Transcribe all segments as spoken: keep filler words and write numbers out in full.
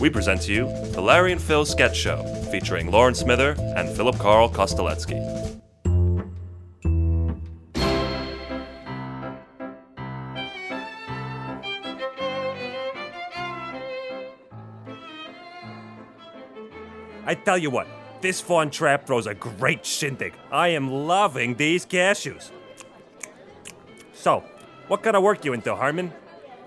we present to you The Larry and Phil Sketch Show, featuring Laurence Smither and Philipp Carl Kostelecky. I tell you what, this Von Trapp throws a great shindig. I am loving these cashews. So, what kind of work you into, Harmon?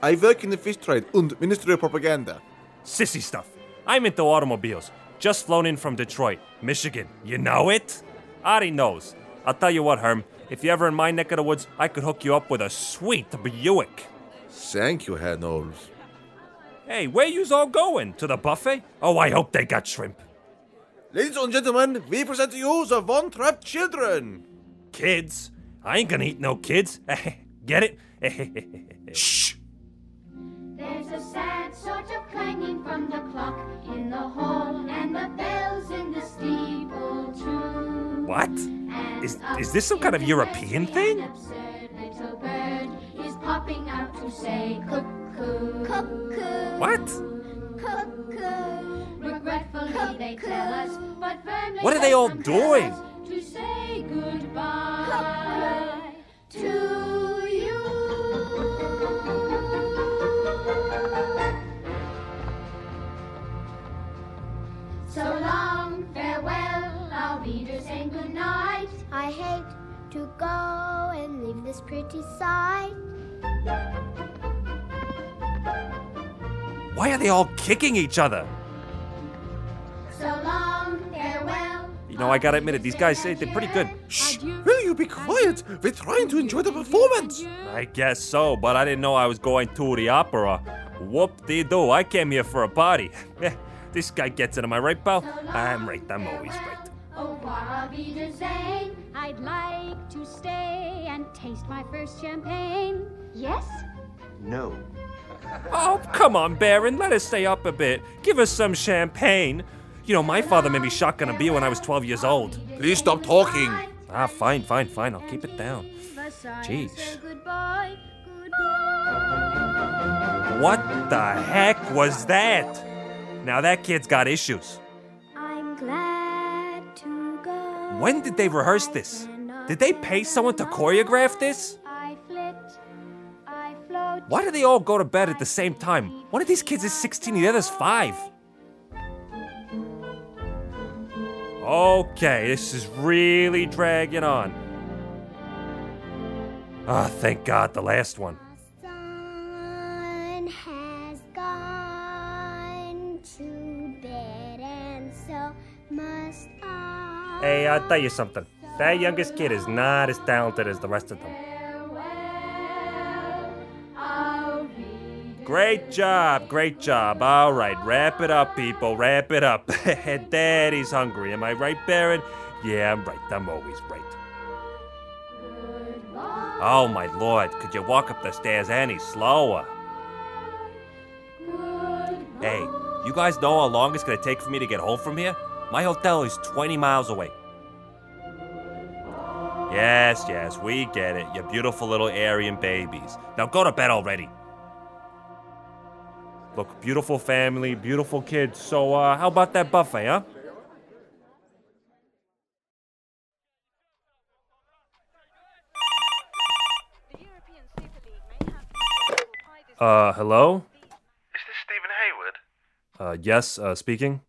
I work in the fish trade and ministry of propaganda. Sissy stuff. I'm into automobiles. Just flown in from Detroit, Michigan. You know it? Artie knows. I'll tell you what, Herm. If you're ever in my neck of the woods, I could hook you up with a sweet Buick. Thank you, Herr Knowles. Hey, where yous all going? To the buffet? Oh, I hope they got shrimp. Ladies and gentlemen, we present to you the Von Trapp children. Kids? I ain't gonna eat no kids. Get it? Shh! There's a sad sort of clanging from the clock in the hall, and the bells in the steeple too. What? Is, is this some kind of European thing? An absurd little bird is popping out to say cuckoo. Cuckoo. What? Cuckoo. Regretfully cuckoo. They tell us, but firmly. What are they all doing? To say goodbye cuckoo. To you. So long, farewell, our readers, and good night. I hate to go and leave this pretty sight. Why are they all kicking each other? So long, farewell. You know, I gotta admit it, these guys, they did pretty good. Shh! Will you be quiet? We're trying to enjoy the performance. I guess so, but I didn't know I was going to the opera. Whoop-de-doo, I came here for a party. This guy gets it, am I right, pal? I'm right, I'm always right. I'd like to stay and taste my first champagne. Yes? No. Oh, come on, Baron, let us stay up a bit. Give us some champagne. You know, my father made me shotgun a beer when I was twelve years old. Please stop talking. Ah, fine, fine, fine, I'll keep it down. Jeez. What the heck was that? Now that kid's got issues. I'm glad to go. When did they rehearse this? Did they pay someone to choreograph this? I flit, I float. Why do they all go to bed at the same time? One of these kids is sixteen, the other's five. Okay, this is really dragging on. Ah, oh, thank God, the last one. Hey, I'll tell you something. That youngest kid is not as talented as the rest of them. Great job, great job. All right, wrap it up, people, wrap it up. Daddy's hungry. Am I right, Baron? Yeah, I'm right. I'm always right. Oh, my Lord. Could you walk up the stairs any slower? Hey, you guys know how long it's going to take for me to get home from here? My hotel is twenty miles away. Yes, yes, we get it. You beautiful little Aryan babies. Now go to bed already. Look, beautiful family, beautiful kids. So, uh, how about that buffet, huh? Uh, hello? Is this Stephen Hayward? Uh, yes, uh, speaking.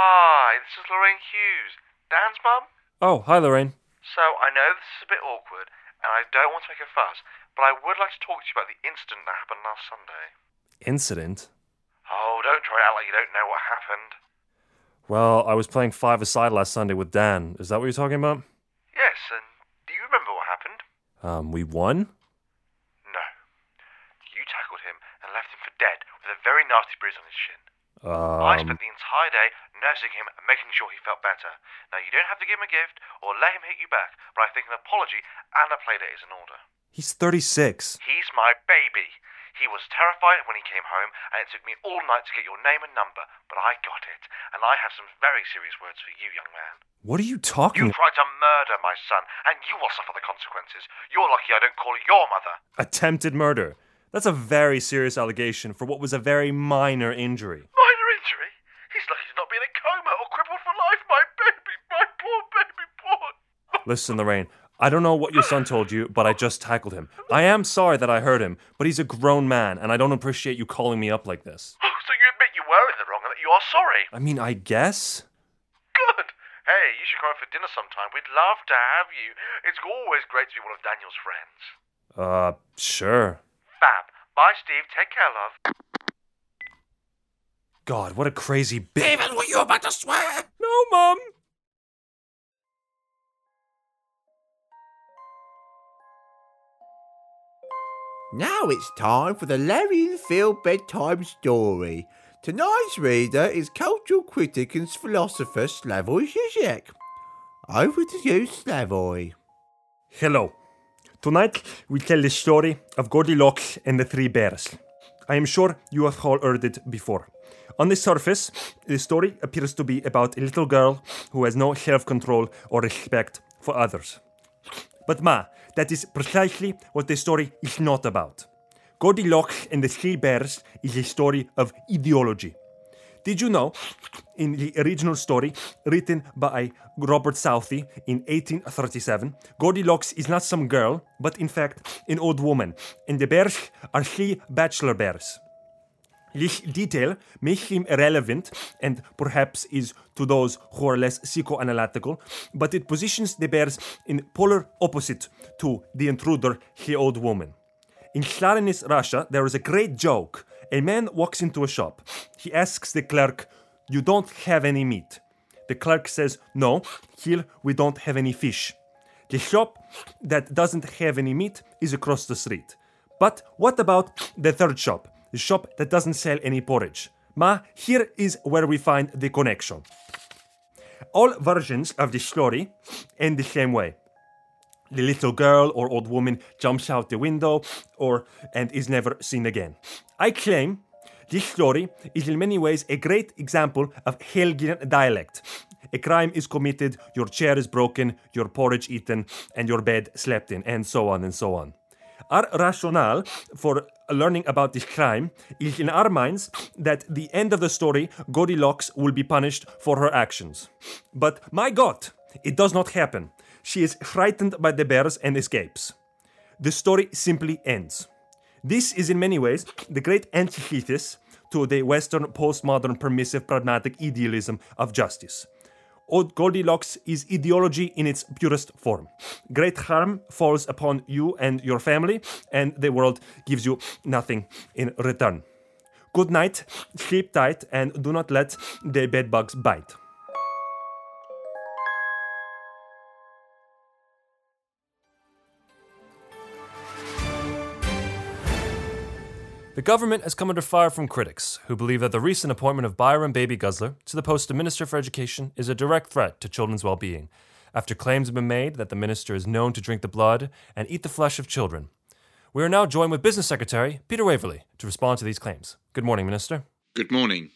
Hi, this is Lorraine Hughes, Dan's mum. Oh, hi, Lorraine. So, I know this is a bit awkward, and I don't want to make a fuss, but I would like to talk to you about the incident that happened last Sunday. Incident? Oh, don't try out like you don't know what happened. Well, I was playing five-a-side last Sunday with Dan. Is that what you're talking about? Yes, and do you remember what happened? Um, we won? No. You tackled him and left him for dead with a very nasty bruise on his shin. Um... I spent the entire day nursing him and making sure he felt better. Now, you don't have to give him a gift or let him hit you back, but I think an apology and a play date is in order. He's thirty-six. He's my baby. He was terrified when he came home, and it took me all night to get your name and number, but I got it, and I have some very serious words for you, young man. What are you talking about? You tried to murder my son, and you will suffer the consequences. You're lucky I don't call your mother. Attempted murder. That's a very serious allegation for what was a very minor injury. Minor injury? Listen, Lorraine, I don't know what your son told you, but I just tackled him. I am sorry that I hurt him, but he's a grown man, and I don't appreciate you calling me up like this. Oh, so you admit you were in the wrong and that you are sorry? I mean, I guess. Good. Hey, you should come for dinner sometime. We'd love to have you. It's always great to be one of Daniel's friends. Uh, sure. Fab. Bye, Steve. Take care, love. God, what a crazy bitch. David, were you about to swear? No, Mum. Now it's time for the Larry and Phil bedtime story. Tonight's reader is cultural critic and philosopher Slavoj Žižek. Over to you, Slavoj. Hello. Tonight we tell the story of Gordy Locks and the Three Bears. I am sure you have all heard it before. On the surface, the story appears to be about a little girl who has no self-control or respect for others. But ma, that is precisely what the story is not about. Gordy Locks and the Three Bears is a story of ideology. Did you know, in the original story, written by Robert Southey in eighteen thirty-seven, Gordy Locks is not some girl, but in fact an old woman, and the bears are three bachelor bears. This detail may seem irrelevant and perhaps is to those who are less psychoanalytical, but it positions the bears in polar opposite to the intruder, the old woman. In Stalinist Russia, there is a great joke. A man walks into a shop. He asks the clerk, "You don't have any meat." The clerk says, "No, here we don't have any fish." The shop that doesn't have any meat is across the street. But what about the third shop? The shop that doesn't sell any porridge. Ma, here is where we find the connection. All versions of the story end the same way. The little girl or old woman jumps out the window or and is never seen again. I claim this story is in many ways a great example of Helgian dialect. A crime is committed, your chair is broken, your porridge eaten, and your bed slept in, and so on and so on. Our rationale for learning about this crime is in our minds that at the end of the story, Gordy Locks will be punished for her actions. But my God, it does not happen. She is frightened by the bears and escapes. The story simply ends. This is in many ways the great antithesis to the Western postmodern permissive pragmatic idealism of justice. Old Gordy Locks is ideology in its purest form. Great harm falls upon you and your family, and the world gives you nothing in return. Good night, sleep tight, and do not let the bedbugs bite. The government has come under fire from critics, who believe that the recent appointment of Byron Baby Guzzler to the post of Minister for Education is a direct threat to children's well-being, after claims have been made that the minister is known to drink the blood and eat the flesh of children. We are now joined with Business Secretary Peter Waverley to respond to these claims. Good morning, Minister. Good morning.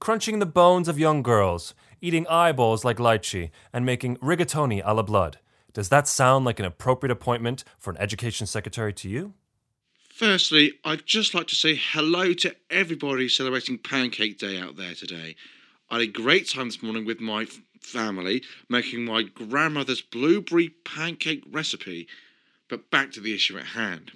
Crunching the bones of young girls, eating eyeballs like lychee, and making rigatoni a la blood. Does that sound like an appropriate appointment for an Education Secretary to you? Firstly, I'd just like to say hello to everybody celebrating Pancake Day out there today. I had a great time this morning with my f- family making my grandmother's blueberry pancake recipe. But back to the issue at hand.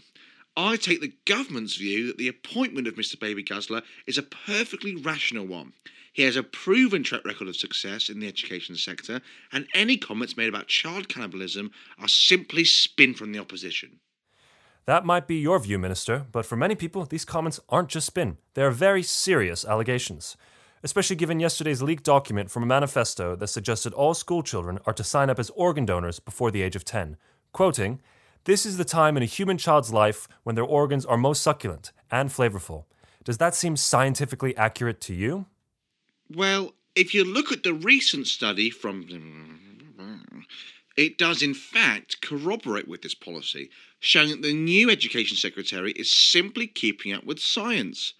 I take the government's view that the appointment of Mister Baby Guzzler is a perfectly rational one. He has a proven track record of success in the education sector, and any comments made about child cannibalism are simply spin from the opposition. That might be your view, Minister, but for many people, these comments aren't just spin. They are very serious allegations, especially given yesterday's leaked document from a manifesto that suggested all school children are to sign up as organ donors before the age of ten. Quoting, "This is the time in a human child's life when their organs are most succulent and flavorful." Does that seem scientifically accurate to you? Well, if you look at the recent study from... It does, in fact, corroborate with this policy, showing that the new Education Secretary is simply keeping up with science.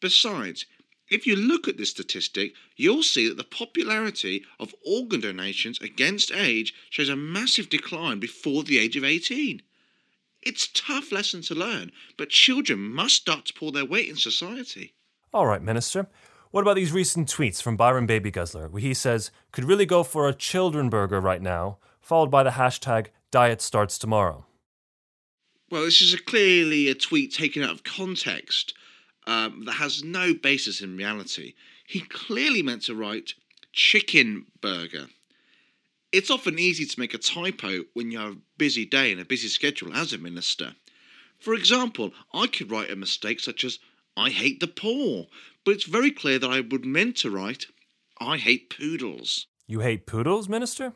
Besides, if you look at this statistic, you'll see that the popularity of organ donations against age shows a massive decline before the age of eighteen. It's a tough lesson to learn, but children must start to pull their weight in society. All right, Minister. What about these recent tweets from Byron Baby Guzzler, where he says, "Could really go for a children burger right now. followed by the hashtag Diet Starts Tomorrow. Well, this is a clearly a tweet taken out of context um, that has no basis in reality. He clearly meant to write chicken burger. It's often easy to make a typo when you have a busy day and a busy schedule as a minister. For example, I could write a mistake such as, I hate the poor, but it's very clear that I would meant to write, I hate poodles. You hate poodles, Minister?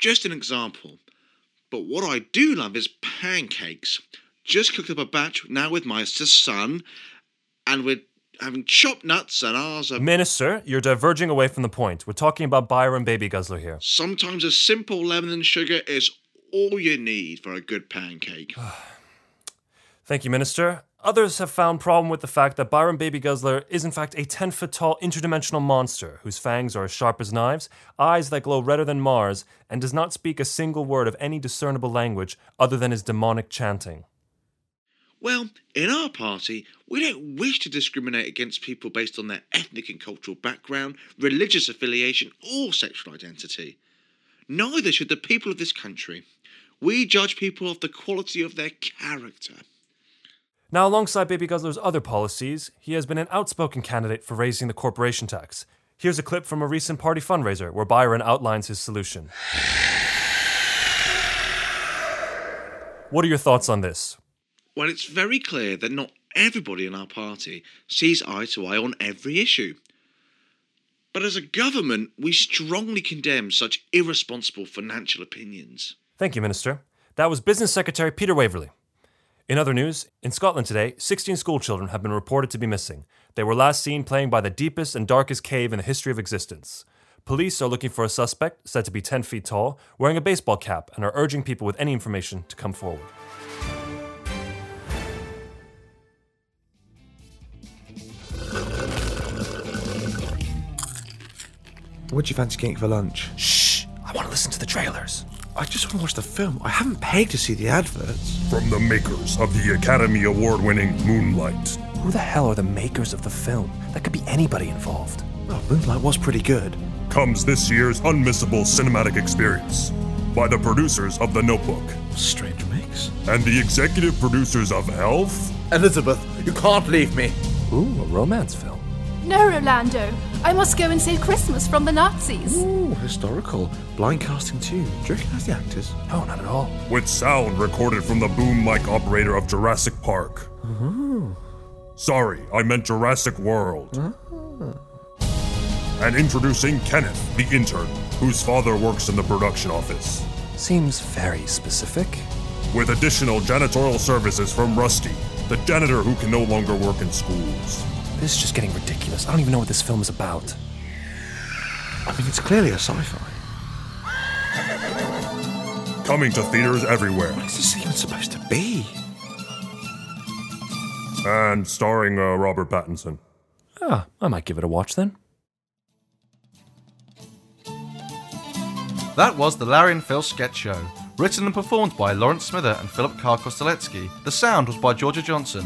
Just an example. But what I do love is pancakes. Just cooked up a batch now with my son, and we're having chopped nuts and ours are... Minister, you're diverging away from the point. We're talking about Byron Baby Guzzler here. Sometimes a simple lemon and sugar is all you need for a good pancake. Thank you, Minister. Others have found problem with the fact that Byron Baby Guzzler is in fact a ten-foot-tall interdimensional monster whose fangs are as sharp as knives, eyes that glow redder than Mars, and does not speak a single word of any discernible language other than his demonic chanting. Well, in our party, we don't wish to discriminate against people based on their ethnic and cultural background, religious affiliation, or sexual identity. Neither should the people of this country. We judge people of the quality of their character. Now, alongside Baby Guzzler's other policies, he has been an outspoken candidate for raising the corporation tax. Here's a clip from a recent party fundraiser where Byron outlines his solution. What are your thoughts on this? Well, it's very clear that not everybody in our party sees eye to eye on every issue. But as a government, we strongly condemn such irresponsible financial opinions. Thank you, Minister. That was Business Secretary Peter Waverley. In other news, in Scotland today, sixteen schoolchildren have been reported to be missing. They were last seen playing by the deepest and darkest cave in the history of existence. Police are looking for a suspect, said to be ten feet tall, wearing a baseball cap, and are urging people with any information to come forward. What do you fancy getting for lunch? Shh! I want to listen to the trailers. I just want to watch the film. I haven't paid to see the adverts. From the makers of the Academy Award-winning Moonlight. Who the hell are the makers of the film? That could be anybody involved. Well, Moonlight was pretty good. Comes this year's unmissable cinematic experience by the producers of The Notebook. Strange mix. And the executive producers of Elf. Elizabeth, you can't leave me. Ooh, a romance film. No, Rolando. I must go and save Christmas from the Nazis. Ooh, historical. Blind casting too. Do you recognize the actors? No, not at all. With sound recorded from the boom mic operator of Jurassic Park. Mm-hmm. Sorry, I meant Jurassic World. Mm-hmm. And introducing Kenneth, the intern, whose father works in the production office. Seems very specific. With additional janitorial services from Rusty, the janitor who can no longer work in schools. This is just getting ridiculous. I don't even know what this film is about. I mean, it's clearly a sci-fi. Coming to theaters everywhere. What is this even supposed to be? And starring uh, Robert Pattinson. Ah, I might give it a watch then. That was The Larry and Phil Sketch Show. Written and performed by Laurence Smither and Philipp Carl Kostelecky. The sound was by Georgia Johnson.